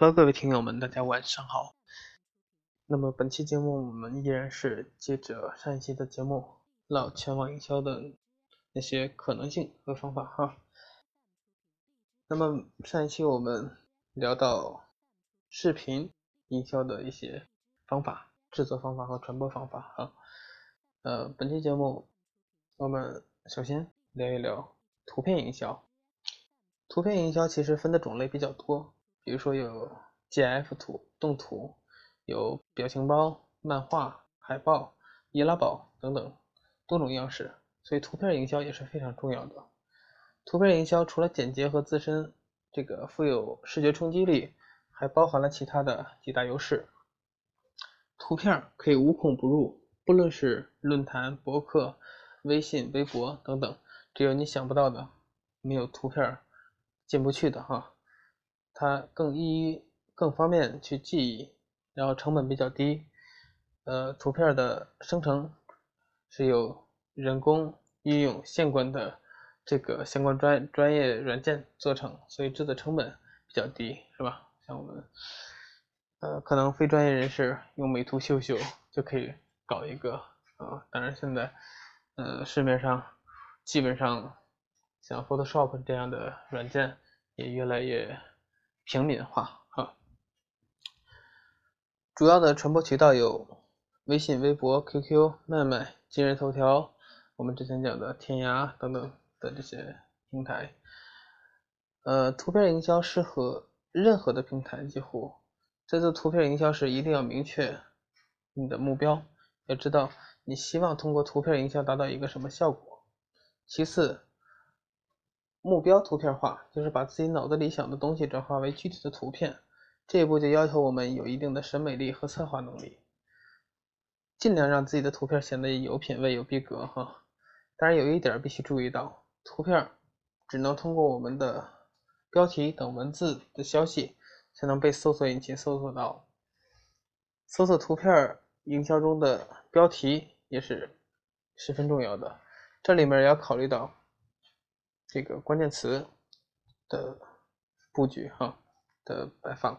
Hello， 各位听友们，大家晚上好。那么本期节目我们依然是接着上一期的节目唠全网营销的那些可能性和方法哈。那么上一期我们聊到视频营销的一些方法、制作方法和传播方法哈。本期节目我们首先聊一聊图片营销。图片营销其实分的种类比较多。比如说有 GIF 图、动图，有表情包、漫画、海报、易拉宝等等多种样式，所以图片营销也是非常重要的。图片营销除了简洁和自身这个富有视觉冲击力，还包含了其他的几大优势。图片可以无孔不入，不论是论坛、博客、微信、微博等等，只有你想不到的，没有图片进不去的哈。它更方便去记忆，然后成本比较低。图片的生成是由人工运用现管的这个相关专业软件做成，所以制作成本比较低，是吧？像我们可能非专业人士用美图秀秀就可以搞一个当然现在市面上基本上像 Photoshop 这样的软件也越来越平民化哈。主要的传播渠道有微信、微博、QQ、脉脉、今日头条，我们之前讲的天涯等等的这些平台。图片营销适合任何的平台，几乎在做图片营销时一定要明确你的目标，要知道你希望通过图片营销达到一个什么效果。其次，目标图片化，就是把自己脑子里想的东西转化为具体的图片，这一步就要求我们有一定的审美力和策划能力，尽量让自己的图片显得有品位、有逼格哈。当然有一点必须注意到，图片只能通过我们的标题等文字的消息才能被搜索引擎搜索到。搜索图片营销中的标题也是十分重要的，这里面也要考虑到这个关键词的布局哈的摆放。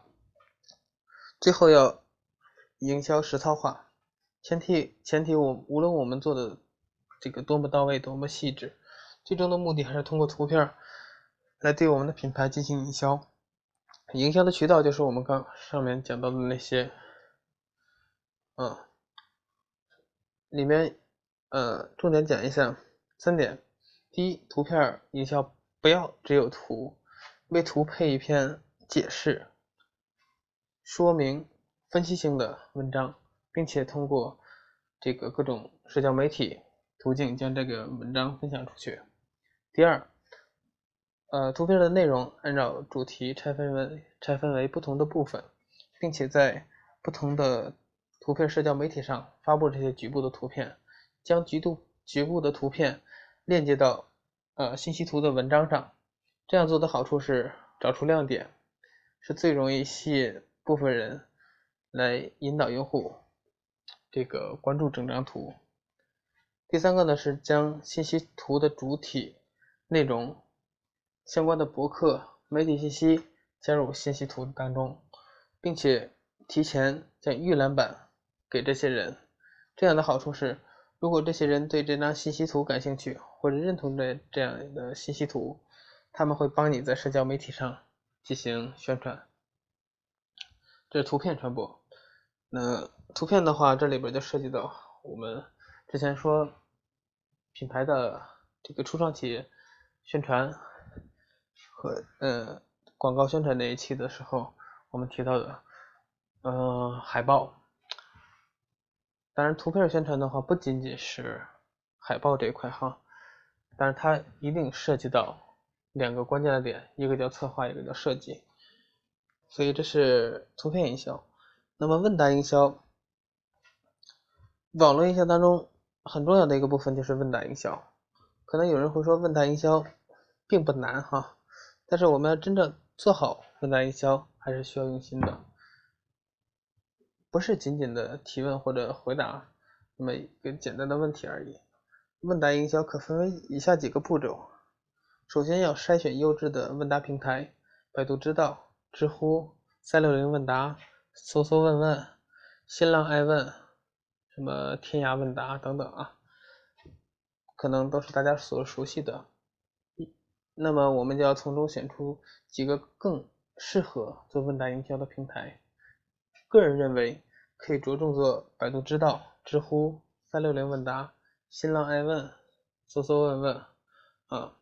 最后要营销实操化，前提无论我们做的这个多么到位、多么细致，最终的目的还是通过图片来对我们的品牌进行营销。营销的渠道就是我们刚上面讲到的那些，里面重点讲一下三点。第一，图片营销不要只有图，为图配一篇解释、说明、分析性的文章，并且通过这个各种社交媒体途径将这个文章分享出去。第二，图片的内容按照主题拆分为不同的部分，并且在不同的图片社交媒体上发布这些局部的图片，将局部的图片链接到信息图的文章上。这样做的好处是找出亮点，是最容易吸引部分人来引导用户这个关注整张图。第三个呢是将信息图的主体内容相关的博客、媒体信息加入信息图当中，并且提前将预览版给这些人。这样的好处是，如果这些人对这张信息图感兴趣，或者认同这样的信息图，他们会帮你在社交媒体上进行宣传。这是图片传播。那图片的话，这里边就涉及到我们之前说品牌的这个初创企业宣传和广告宣传那一期的时候我们提到的海报。当然图片宣传的话不仅仅是海报这一块哈，但是它一定涉及到两个关键的点，一个叫策划，一个叫设计，所以这是图片营销。那么问答营销，网络营销当中很重要的一个部分就是问答营销。可能有人会说问答营销并不难哈，但是我们要真正做好问答营销还是需要用心的，不是仅仅的提问或者回答那么一个简单的问题而已。问答营销可分为以下几个步骤。首先要筛选优质的问答平台，百度知道、知乎、360问答、搜搜问问、新浪爱问、什么天涯问答等等啊，可能都是大家所熟悉的。那么我们就要从中选出几个更适合做问答营销的平台。个人认为可以着重做百度知道、知乎、360问答、新浪爱问、搜搜问问啊。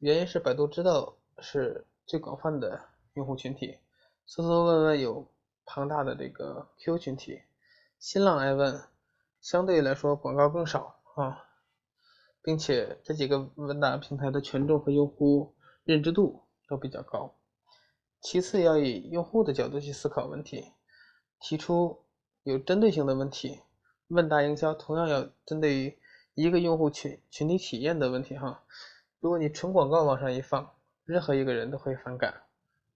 原因是百度知道是最广泛的用户群体，搜搜问问有庞大的这个 Q 群体，新浪爱问相对来说广告更少啊，并且这几个问答平台的权重和用户认知度都比较高。其次，要以用户的角度去思考问题，提出有针对性的问题。问答营销同样要针对于一个用户群体体验的问题哈。如果你纯广告往上一放，任何一个人都会反感。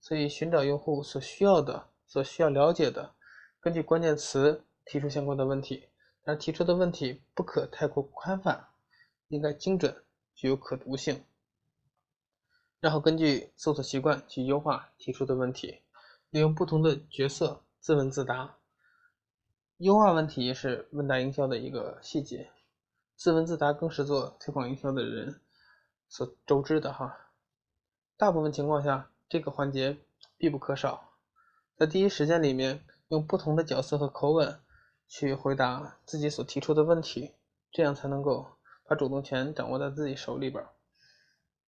所以寻找用户所需要的、所需要了解的，根据关键词提出相关的问题，但提出的问题不可太过宽泛，应该精准，具有可读性。然后根据搜索习惯去优化提出的问题，利用不同的角色自问自答。优化问题是问答营销的一个细节，自问自答更是做推广营销的人所周知的哈。大部分情况下，这个环节必不可少。在第一时间里面，用不同的角色和口吻去回答自己所提出的问题，这样才能够把主动权掌握在自己手里边。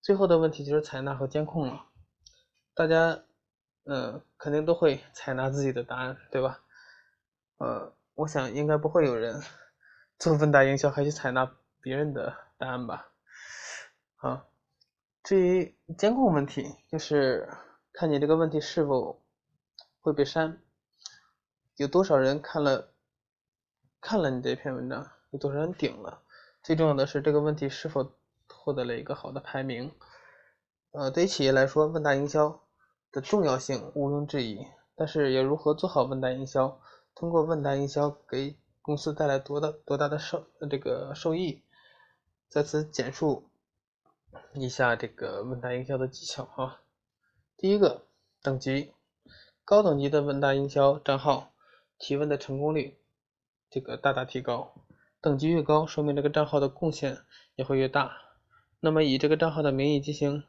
最后的问题就是采纳和监控了。大家肯定都会采纳自己的答案，对吧？我想应该不会有人做问答营销还去采纳别人的答案吧。啊，至于监控问题，就是看你这个问题是否会被删，有多少人看了你这篇文章，有多少人顶了，最重要的是这个问题是否获得了一个好的排名。对于企业来说，问答营销的重要性毋庸置疑，但是也如何做好问答营销，通过问答营销给公司带来多大的受益，在此简述一下这个问答营销的技巧哈。第一个，等级，高等级的问答营销账号提问的成功率这个大提高，等级越高，说明这个账号的贡献也会越大。那么以这个账号的名义进行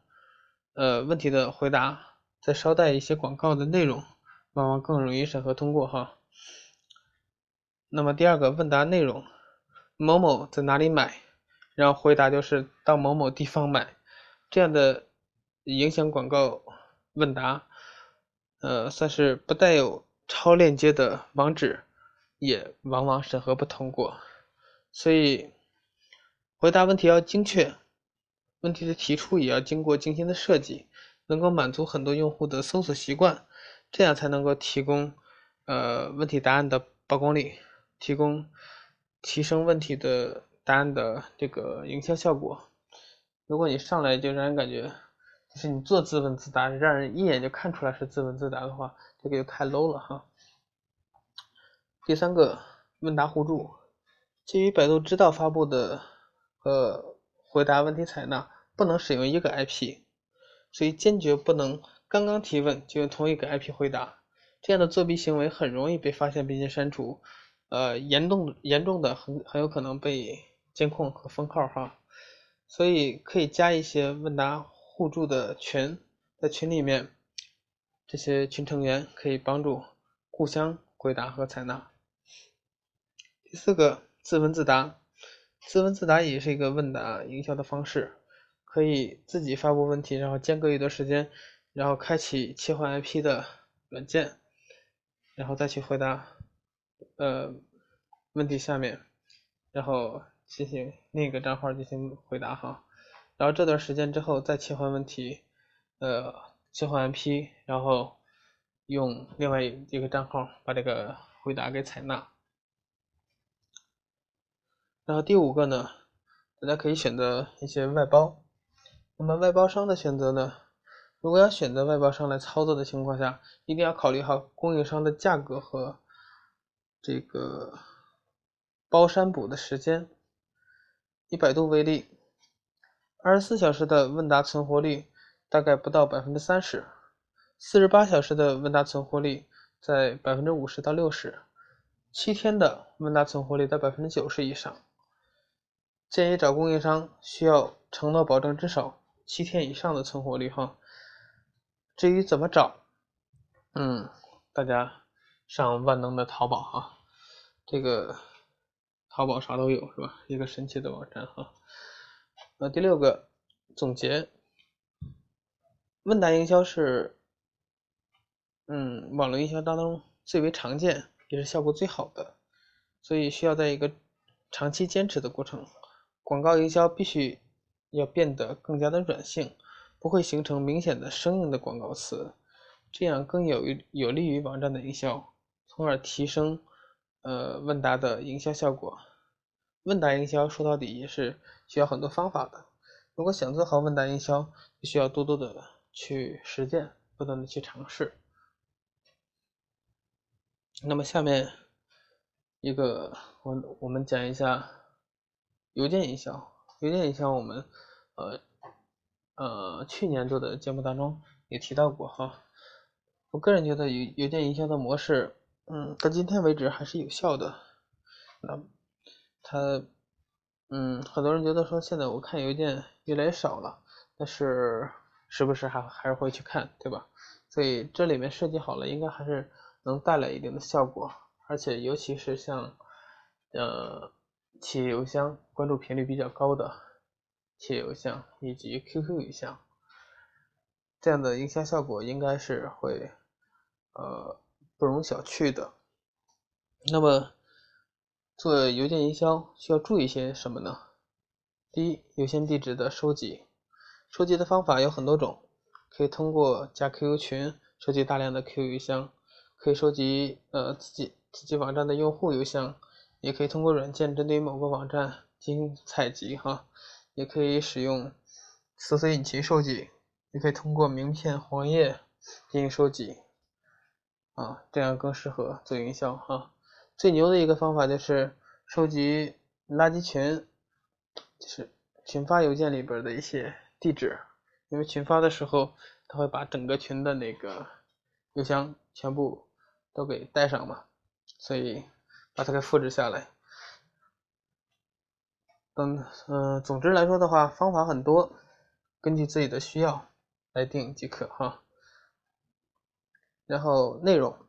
问题的回答，再捎带一些广告的内容，往往更容易审核通过哈。那么第二个，问答内容，某某在哪里买，然后回答就是到某某地方买，这样的影响广告问答，算是不带有超链接的网址，也往往审核不通过。所以回答问题要精确，问题的提出也要经过精心的设计，能够满足很多用户的搜索习惯，这样才能够提供问题答案的曝光率，提升问题的答案的这个营销效果。如果你上来就让人感觉就是你做自问自答，让人一眼就看出来是自问自答的话，这个就太 low 了哈。第三个，问答互助，基于百度知道发布的回答问题采纳，不能使用一个 IP， 所以坚决不能刚刚提问就用同一个 IP 回答，这样的作弊行为很容易被发现并且删除，严重的很有可能被监控和封号哈。所以可以加一些问答互助的群，在群里面这些群成员可以帮助互相回答和采纳。第四个，自问自答，自问自答也是一个问答营销的方式，可以自己发布问题，然后间隔一段时间，然后开启切换 IP 的软件，然后再去回答问题下面，然后进行另一个账号进行回答哈，然后这段时间之后再切换问题，切换 MP， 然后用另外一个账号把这个回答给采纳。然后第五个呢，大家可以选择一些外包。那么外包商的选择呢，如果要选择外包商来操作的情况下，一定要考虑好供应商的价格和这个包删补的时间。以百度为例，24小时的问答存活率大概不到 30%， 48小时的温达存活率在 50% 到 60%， 7天的温达存活率在 90% 以上。建议找供应商需要承诺保证至少7天以上的存活率哈。至于怎么找，大家上万能的淘宝哈，这个淘宝啥都有是吧？一个神奇的网站哈。第六个总结，问答营销是网络营销当中最为常见也是效果最好的，所以需要在一个长期坚持的过程。广告营销必须要变得更加的软性，不会形成明显的生硬的广告词，这样更有利于网站的营销，从而提升问答的营销效果。问答营销说到底也是需要很多方法的，如果想做好问答营销，就需要多多的去实践，不断的去尝试。那么下面一个我们讲一下邮件营销。邮件营销我们去年做的节目当中也提到过哈。我个人觉得邮件营销的模式到今天为止还是有效的。那它很多人觉得说现在我看邮件越来越少了，但是时不时还是会去看，对吧？所以这里面设计好了应该还是能带来一定的效果，而且尤其是像企业邮箱关注频率比较高的企业邮箱以及 QQ 邮箱，这样的营销效果应该是会不容小觑的。那么做邮件营销需要注意些什么呢？第一，邮箱地址的收集，收集的方法有很多种，可以通过加 QQ 群收集大量的 QQ 邮箱，可以收集自己网站的用户邮箱，也可以通过软件针对某个网站进行采集哈，也可以使用搜索引擎收集，也可以通过名片、黄页进行收集啊，这样更适合做营销哈。最牛的一个方法就是收集垃圾群，就是群发邮件里边的一些地址，因为群发的时候它会把整个群的那个邮箱全部都给带上嘛，所以把它给复制下来。总之来说的话，方法很多，根据自己的需要来定即可哈。然后内容，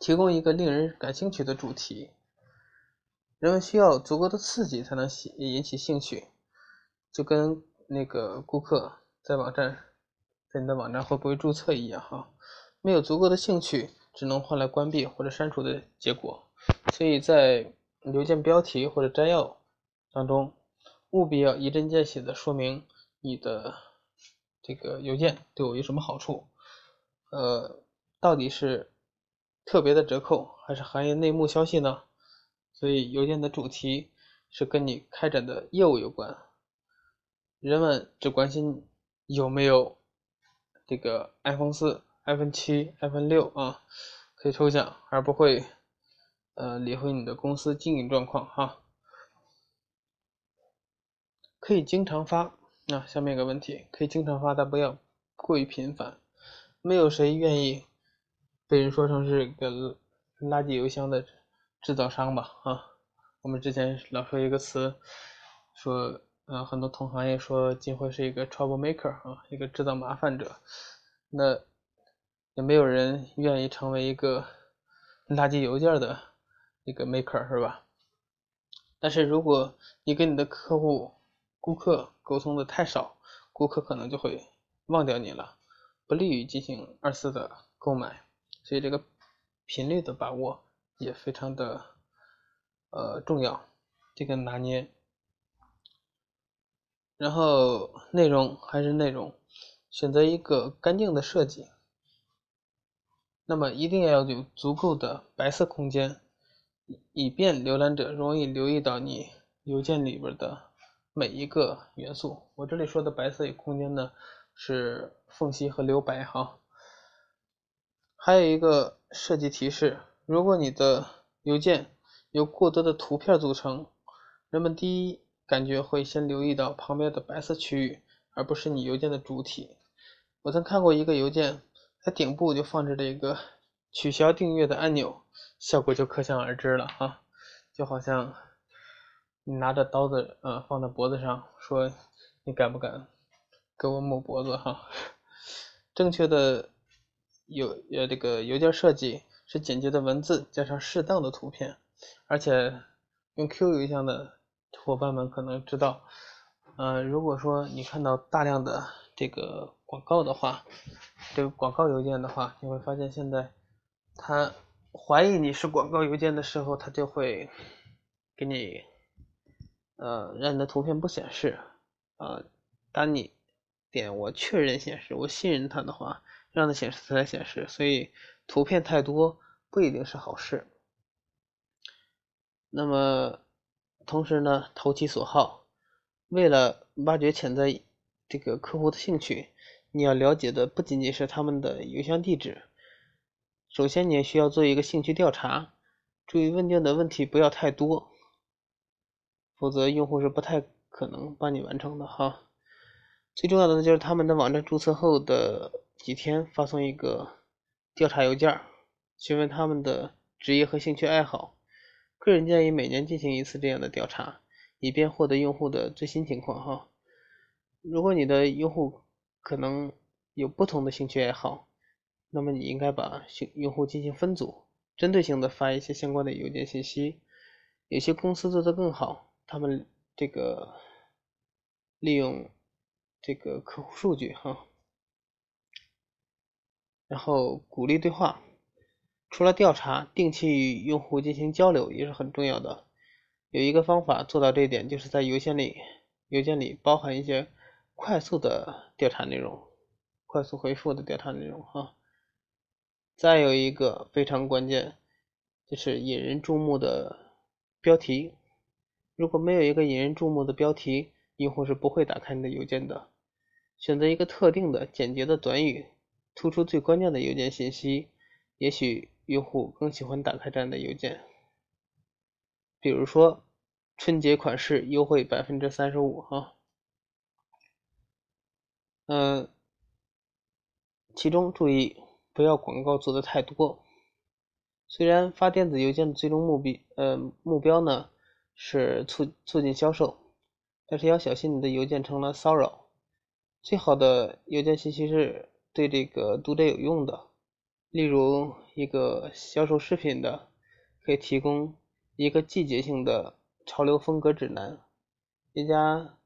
提供一个令人感兴趣的主题，人们需要足够的刺激才能引起兴趣，就跟那个顾客在你的网站会不会注册一样哈，没有足够的兴趣，只能换来关闭或者删除的结果。所以在邮件标题或者摘要当中，务必要一针见血的说明你的这个邮件对我有什么好处，到底是特别的折扣还是行业内幕消息呢？所以邮件的主题是跟你开展的业务有关，人们只关心有没有这个 iPhone 4、iPhone 7、iPhone 6啊，可以抽奖，而不会理会你的公司经营状况哈。可以经常发，下面一个问题，可以经常发但不要过于频繁，没有谁愿意被人说成是个垃圾邮箱的制造商吧啊。我们之前老说一个词，说很多同行业说金辉是一个 trouble maker 啊，一个制造麻烦者，那也没有人愿意成为一个垃圾邮件的一个 maker 是吧？但是如果你跟你的顾客沟通的太少，顾客可能就会忘掉你了，不利于进行二次的购买，所以这个频率的把握也非常的重要，这个拿捏。然后内容还是内容，选择一个干净的设计，那么一定要有足够的白色空间，以便浏览者容易留意到你邮件里边的每一个元素。我这里说的白色空间呢，是缝隙和留白哈。还有一个设计提示，如果你的邮件由过多的图片组成，人们第一感觉会先留意到旁边的白色区域，而不是你邮件的主体。我曾看过一个邮件它顶部就放置了一个取消订阅的按钮，效果就可想而知了啊！就好像你拿着刀子放在脖子上，说你敢不敢给我抹脖子哈？正确的邮件设计是简洁的文字加上适当的图片，而且用 Q 邮箱的伙伴们可能知道，如果说你看到大量的这个广告的话，这个广告邮件的话，你会发现现在他怀疑你是广告邮件的时候，他就会给你让你的图片不显示当你点我确认显示，我信任它的话，让它显示才显示，所以图片太多不一定是好事。那么同时呢，投其所好，为了挖掘潜在这个客户的兴趣，你要了解的不仅仅是他们的邮箱地址，首先你也需要做一个兴趣调查，注意问卷的问题不要太多，否则用户是不太可能帮你完成的哈。最重要的就是他们的网站注册后的几天发送一个调查邮件，询问他们的职业和兴趣爱好，个人建议每年进行一次这样的调查，以便获得用户的最新情况哈。如果你的用户可能有不同的兴趣爱好，那么你应该把用户进行分组，针对性的发一些相关的邮件信息。有些公司做得更好，他们这个利用这个客户数据哈，然后鼓励对话。除了调查，定期与用户进行交流也是很重要的。有一个方法做到这一点，就是在邮件里包含一些快速的调查内容，快速回复的调查内容哈。再有一个非常关键，就是引人注目的标题。如果没有一个引人注目的标题，用户是不会打开你的邮件的。选择一个特定的简洁的短语，突出最关键的邮件信息，也许用户更喜欢打开这样的邮件。比如说春节款式优惠 35% 哈。其中注意不要广告做的太多。虽然发电子邮件的最终目标呢是促进销售，但是要小心你的邮件成了骚扰。最好的邮件信息是对这个读者有用的，例如一个销售视频的可以提供一个季节性的潮流风格指南，一家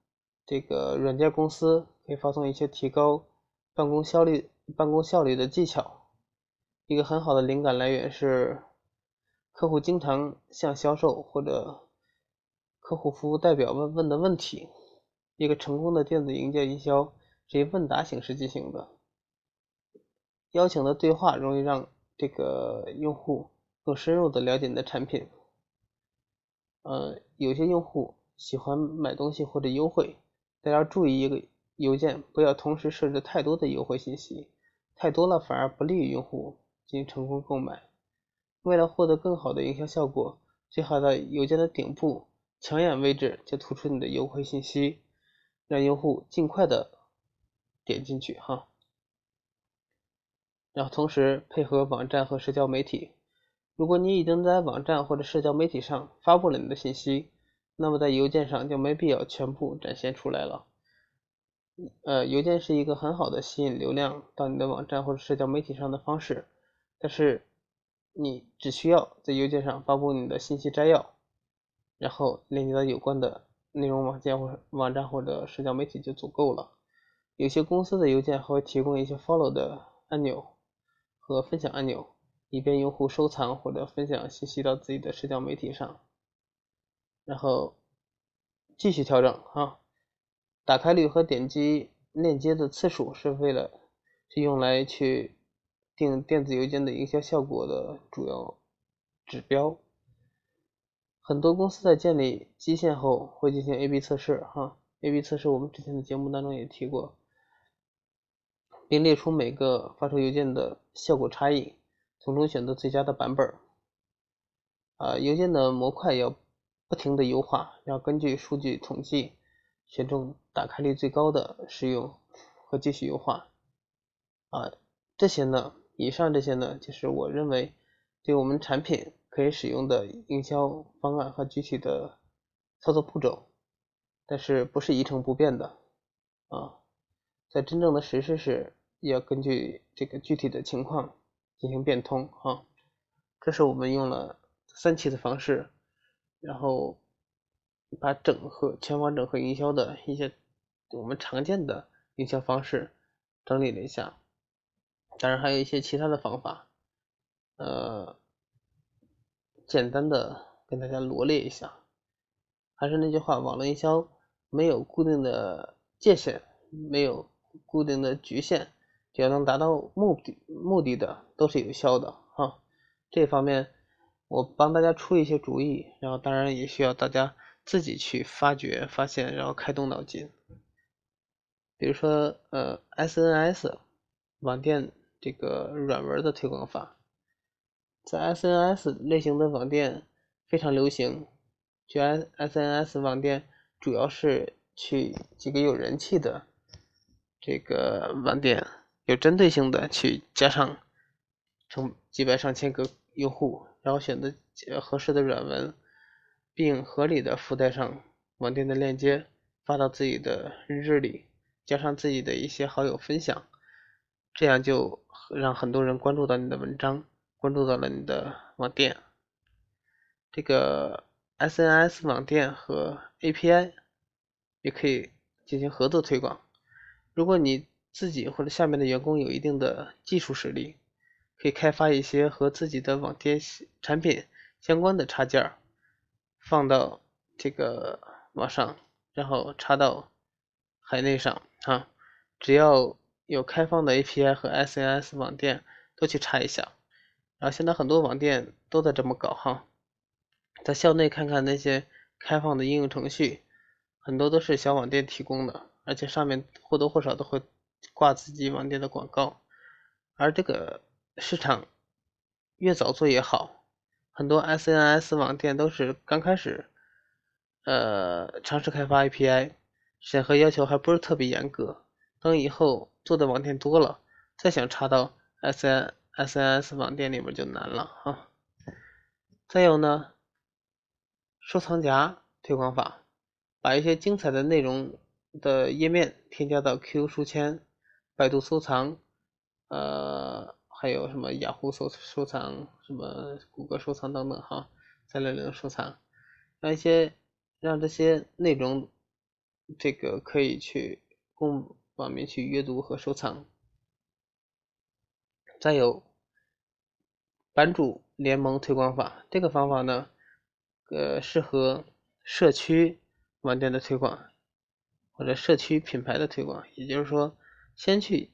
这个软件公司可以发送一些提高办公效率的技巧。一个很好的灵感来源是客户经常向销售或者客户服务代表问的问题。一个成功的电子邮件营销是以问答形式进行的，邀请的对话容易让这个用户更深入的了解你的产品。有些用户喜欢买东西或者优惠，大家注意一个邮件不要同时设置太多的优惠信息，太多了反而不利于用户进行成功购买。为了获得更好的营销效果，最好的邮件的顶部抢眼位置就突出你的优惠信息，让用户尽快的点进去哈。然后同时配合网站和社交媒体，如果你已经在网站或者社交媒体上发布了你的信息，那么在邮件上就没必要全部展现出来了。邮件是一个很好的吸引流量到你的网站或者社交媒体上的方式，但是你只需要在邮件上发布你的信息摘要，然后连接到有关的内容网站或者社交媒体就足够了。有些公司的邮件还会提供一些 follow 的按钮和分享按钮，以便用户收藏或者分享信息到自己的社交媒体上。然后继续调整哈。打开率和点击链接的次数是用来去定电子邮件的营销效果的主要指标。很多公司在建立基线后会进行 A/B 测试哈 ，A/B 测试我们之前的节目当中也提过，并列出每个发出邮件的效果差异，从中选择最佳的版本。邮件的模块要不停的优化，要根据数据统计选中打开率最高的使用和继续优化。以上这些呢就是我认为对我们产品可以使用的营销方案和具体的操作步骤，但是不是一成不变的啊。在真正的实施时，也要根据这个具体的情况进行变通啊。这是我们用了三期的方式，然后把全网整合营销的一些我们常见的营销方式整理了一下，当然还有一些其他的方法，简单的跟大家罗列一下。还是那句话，网络营销没有固定的界限，没有固定的局限，只要能达到目的的都是有效的哈。这方面我帮大家出一些主意，然后当然也需要大家自己去发掘发现，然后开动脑筋。比如说SNS 网店这个软文的推广法，在 SNS 类型的网店非常流行，去 SNS 网店主要是去几个有人气的这个网店，有针对性的去加上成几百上千个用户，然后选择合适的软文，并合理的附带上网店的链接，发到自己的日志里，加上自己的一些好友分享，这样就让很多人关注到你的文章，关注到了你的网店。这个 SNS 网店和 API 也可以进行合作推广。如果你自己或者下面的员工有一定的技术实力，可以开发一些和自己的网店产品相关的插件，放到这个网上，然后插到海内上啊。只要有开放的 API 和 SNS 网店都去插一下，然后现在很多网店都在这么搞哈。在校内看看那些开放的应用程序，很多都是小网店提供的，而且上面或多或少都会挂自己网店的广告。而这个市场越早做越好，很多 SNS 网店都是刚开始尝试开发 API， 审核要求还不是特别严格，等以后做的网店多了，再想插到 SNS 网店里面就难了啊。再有呢，收藏夹推广法，把一些精彩的内容的页面添加到 QQ 书签、百度收藏，还有什么雅虎收藏、什么谷歌收藏等等哈，360收藏，让这些内容这个可以去供网民去阅读和收藏。再有版主联盟推广法，这个方法呢，适合社区网店的推广或者社区品牌的推广，也就是说，先去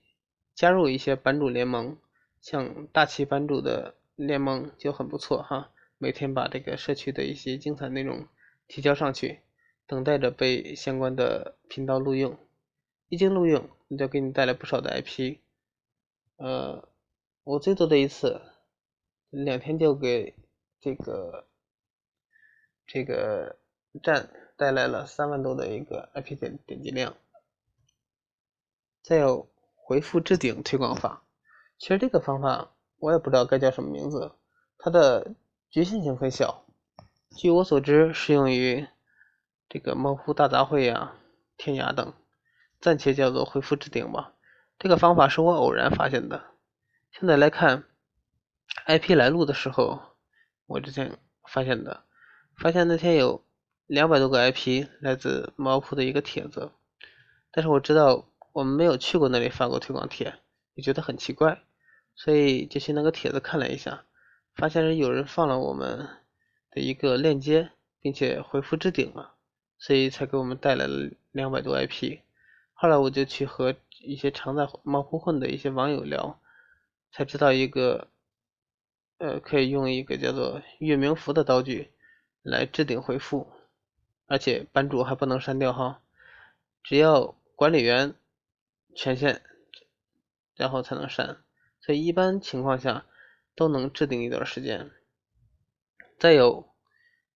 加入一些版主联盟。像大旗版主的联盟就很不错哈，每天把这个社区的一些精彩内容提交上去，等待着被相关的频道录用。一经录用，那就给你带来不少的 IP。我最多的一次2天就给这个站带来了3万多的一个 IP 点击量。再有回复置顶推广法。其实这个方法我也不知道该叫什么名字，它的局限性很小，据我所知适用于这个猫扑大杂烩呀、天涯等，暂且叫做回复置顶吧。这个方法是我偶然发现的，现在来看 IP 来路的时候，我之前发现那天有200多个 IP 来自猫扑的一个帖子，但是我知道我们没有去过那里发过推广帖，也觉得很奇怪，所以就去那个帖子看了一下，发现有人放了我们的一个链接，并且回复置顶了，所以才给我们带来了200多 IP。 后来我就去和一些常在猫扑混的一些网友聊，才知道一个可以用一个叫做月明符的道具来置顶回复，而且版主还不能删掉哈，只要管理员权限然后才能删，所以一般情况下都能置顶一段时间。再有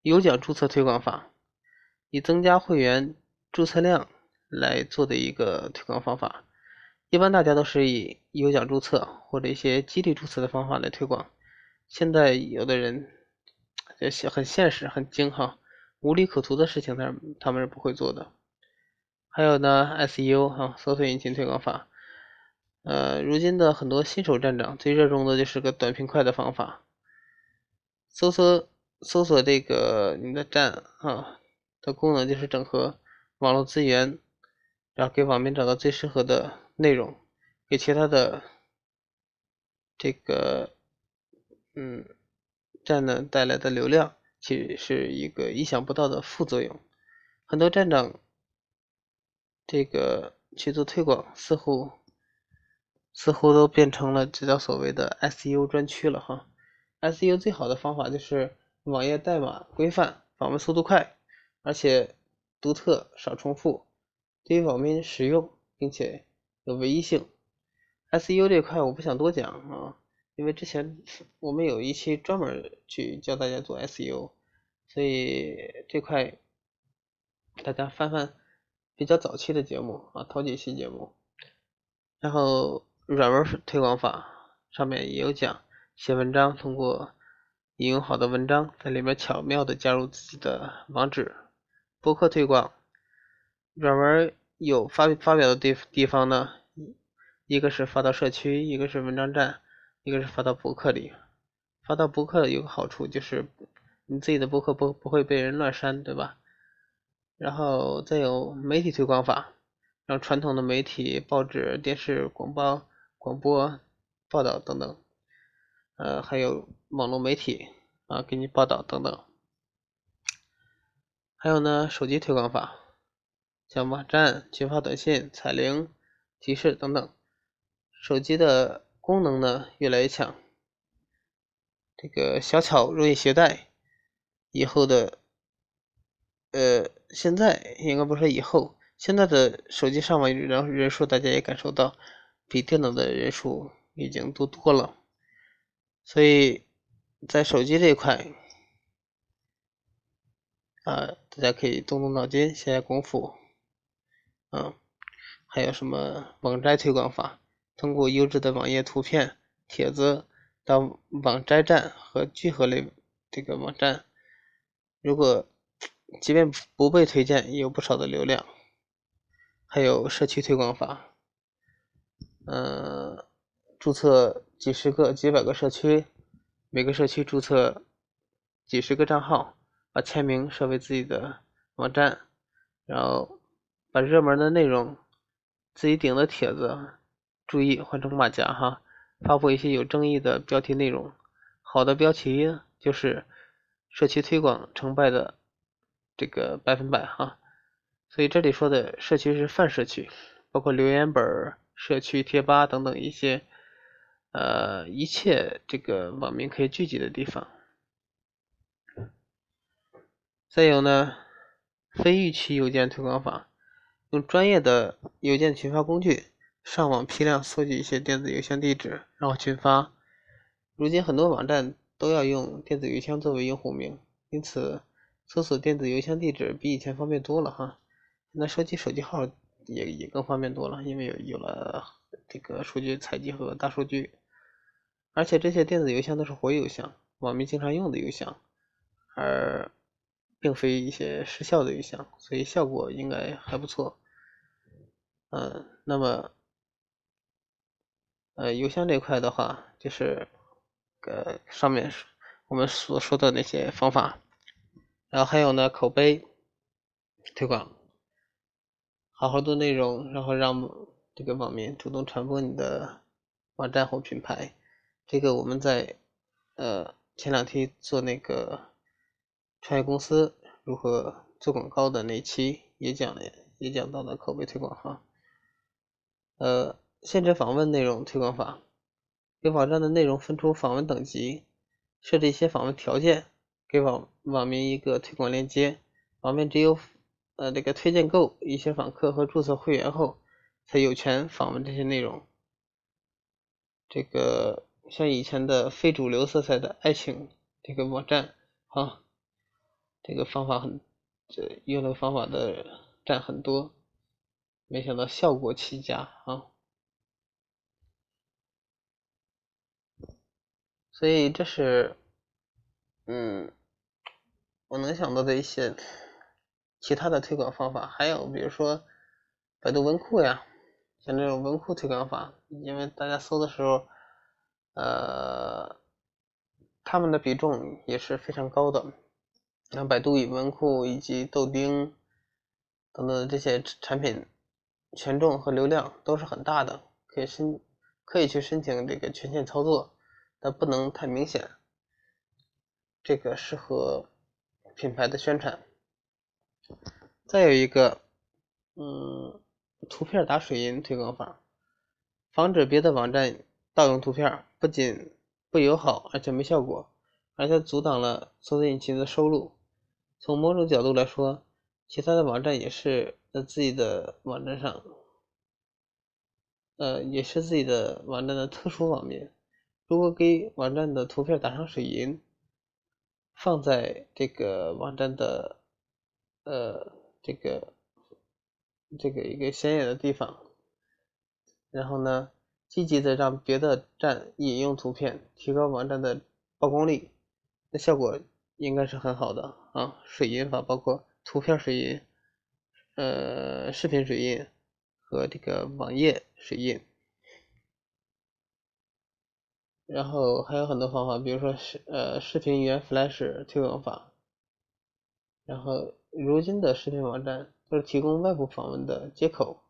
有奖注册推广法，以增加会员注册量来做的一个推广方法。一般大家都是以有奖注册或者一些激励注册的方法来推广。现在有的人很现实、很精哈，无利可图的事情他们是不会做的。还有呢 ，SEO 哈，搜索引擎推广法。如今的很多新手站长最热衷的就是个短平快的方法，搜索这个你的站啊的功能就是整合网络资源，然后给网民找到最适合的内容，给其他的这个站呢带来的流量，其实是一个意想不到的副作用。很多站长这个去做推广，似乎都变成了这叫所谓的 SEO 专区了哈。SEO 最好的方法就是网页代码规范，访问速度快，而且独特少重复，对于网民实用，并且有唯一性。SEO 这块我不想多讲啊，因为之前我们有一期专门去教大家做 SEO， 所以这块大家翻翻比较早期的节目啊，头几期节目。然后软文推广法上面也有讲，写文章通过引用好的文章，在里面巧妙的加入自己的网址。博客推广，软文有发表的地方呢，一个是发到社区，一个是文章站，一个是发到博客里。发到博客有个好处就是你自己的博客不会被人乱删，对吧？然后再有媒体推广法，让传统的媒体、报纸、电视、广播报道等等，还有网络媒体啊给你报道等等。还有呢，手机推广法，像网站、群发短信、彩铃、提示等等。手机的功能呢越来越强，这个小巧容易携带，以后的现在应该不是以后。现在的手机上网人数大家也感受到比电脑的人数已经多了，所以在手机这一块大家可以动脑筋下下功夫还有什么网摘推广法，通过优质的网页图片、帖子到网摘站和聚合类这个网站，如果即便不被推荐也有不少的流量。还有社区推广法，注册几十个、几百个社区，每个社区注册几十个账号，把签名设为自己的网站，然后把热门的内容、自己顶的帖子，注意换成马甲哈，发布一些有争议的标题内容。好的标题就是社区推广成败的这个100%哈。所以这里说的社区是泛社区，包括留言本、社区贴吧等等一切这个网民可以聚集的地方。再有呢，非预期邮件推广法，用专业的邮件群发工具上网批量搜集一些电子邮箱地址，然后群发。如今很多网站都要用电子邮箱作为用户名，因此搜索电子邮箱地址比以前方便多了哈。那收集手机号也更方便多了，因为有了这个数据采集和大数据，而且这些电子邮箱都是活邮箱，网民经常用的邮箱，而并非一些失效的邮箱，所以效果应该还不错。那么邮箱这块的话，就是上面我们所说的那些方法，然后还有呢口碑推广。好好做内容，然后让这个网民主动传播你的网站或品牌。这个我们在前两期做那个创业公司如何做广告的那期也讲到了口碑推广哈。限制访问内容推广法，给网站的内容分出访问等级，设置一些访问条件，给网民一个推广链接，网民只有这个推荐购一些访客和注册会员后，才有权访问这些内容。这个像以前的非主流色彩的爱情这个网站啊，这个方法用的方法的站很多，没想到效果奇佳啊。所以这是我能想到的一些其他的推广方法，还有比如说百度文库呀，像这种文库推广法，因为大家搜的时候他们的比重也是非常高的，像百度与文库以及豆丁等等这些产品权重和流量都是很大的，可以去申请这个权限操作，但不能太明显，这个适合品牌的宣传。再有一个图片打水印推广法，防止别的网站盗用图片，不仅不友好，而且没效果，而且阻挡了搜索引擎的收录。从某种角度来说，其他的网站也是在自己的网站上也是自己的网站的特殊网面，如果给网站的图片打上水印，放在这个网站的这个一个显眼的地方，然后呢积极的让别的站引用图片，提高网站的曝光率，那效果应该是很好的啊。水印法包括图片水印、视频水印和这个网页水印，然后还有很多方法，比如说视频源 Flash 推广法，然后如今的视频网站都是提供外部访问的接口，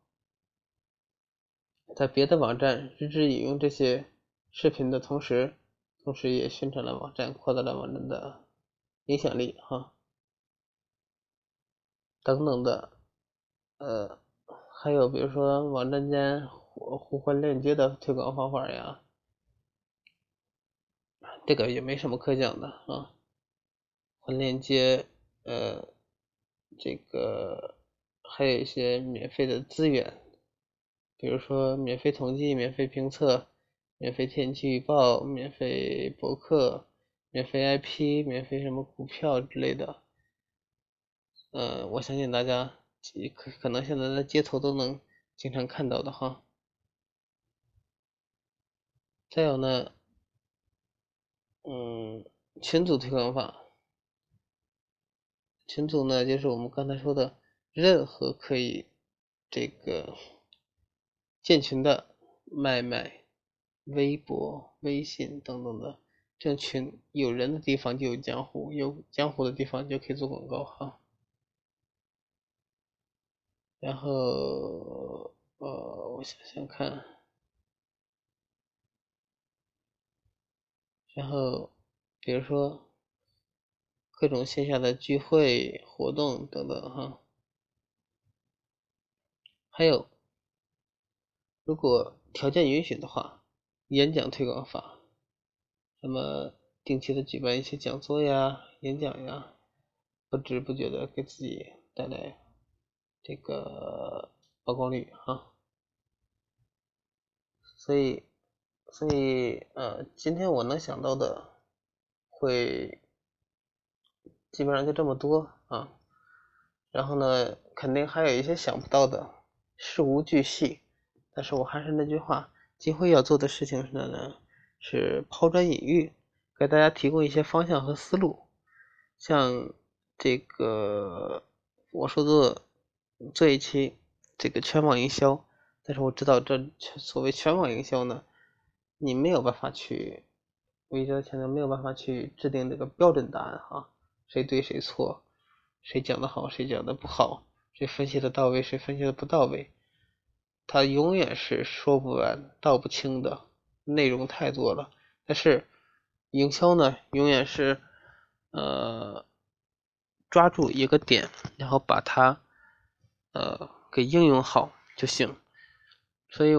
在别的网站日志引用这些视频的同时也宣传了网站，扩大了网站的影响力等等的。还有比如说网站间互换链接的推广方法呀，这个也没什么可讲的换链接，这个还有一些免费的资源，比如说免费统计、免费评测、免费天气预报、免费博客、免费 IP、免费什么股票之类的。我相信大家可能现在在街头都能经常看到的再有呢群组推广法，群组呢就是我们刚才说的任何可以这个建群的脉脉、微博、微信等等的这种群，有人的地方就有江湖，有江湖的地方就可以做广告然后我想看，然后比如说各种线下的聚会活动等等还有如果条件允许的话，演讲推广法，那么定期的举办一些讲座呀、演讲呀，不知不觉的给自己带来这个曝光率所以今天我能想到的会基本上就这么多然后呢肯定还有一些想不到的，事无巨细，但是我还是那句话，今后要做的事情是抛砖引玉，给大家提供一些方向和思路，像这个我说的做一期这个全网营销，但是我知道这所谓全网营销呢，你没有办法去，我一直强调没有办法去制定这个标准答案谁对谁错，谁讲的好谁讲的不好，谁分析的到位谁分析的不到位，它永远是说不完道不清的，内容太多了。但是营销呢永远是抓住一个点，然后把它给应用好就行。所以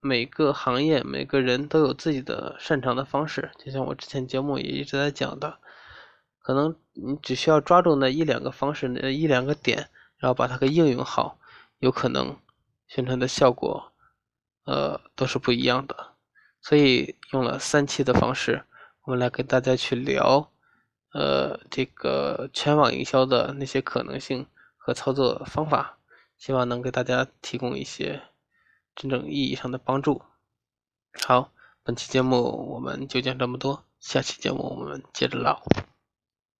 每个行业每个人都有自己的擅长的方式，就像我之前节目也一直在讲的，可能你只需要抓住那一两个方式，那一两个点，然后把它给应用好，有可能宣传的效果都是不一样的。所以用了3期的方式，我们来给大家去聊这个全网营销的那些可能性和操作方法，希望能给大家提供一些真正意义上的帮助。好，本期节目我们就讲这么多，下期节目我们接着唠。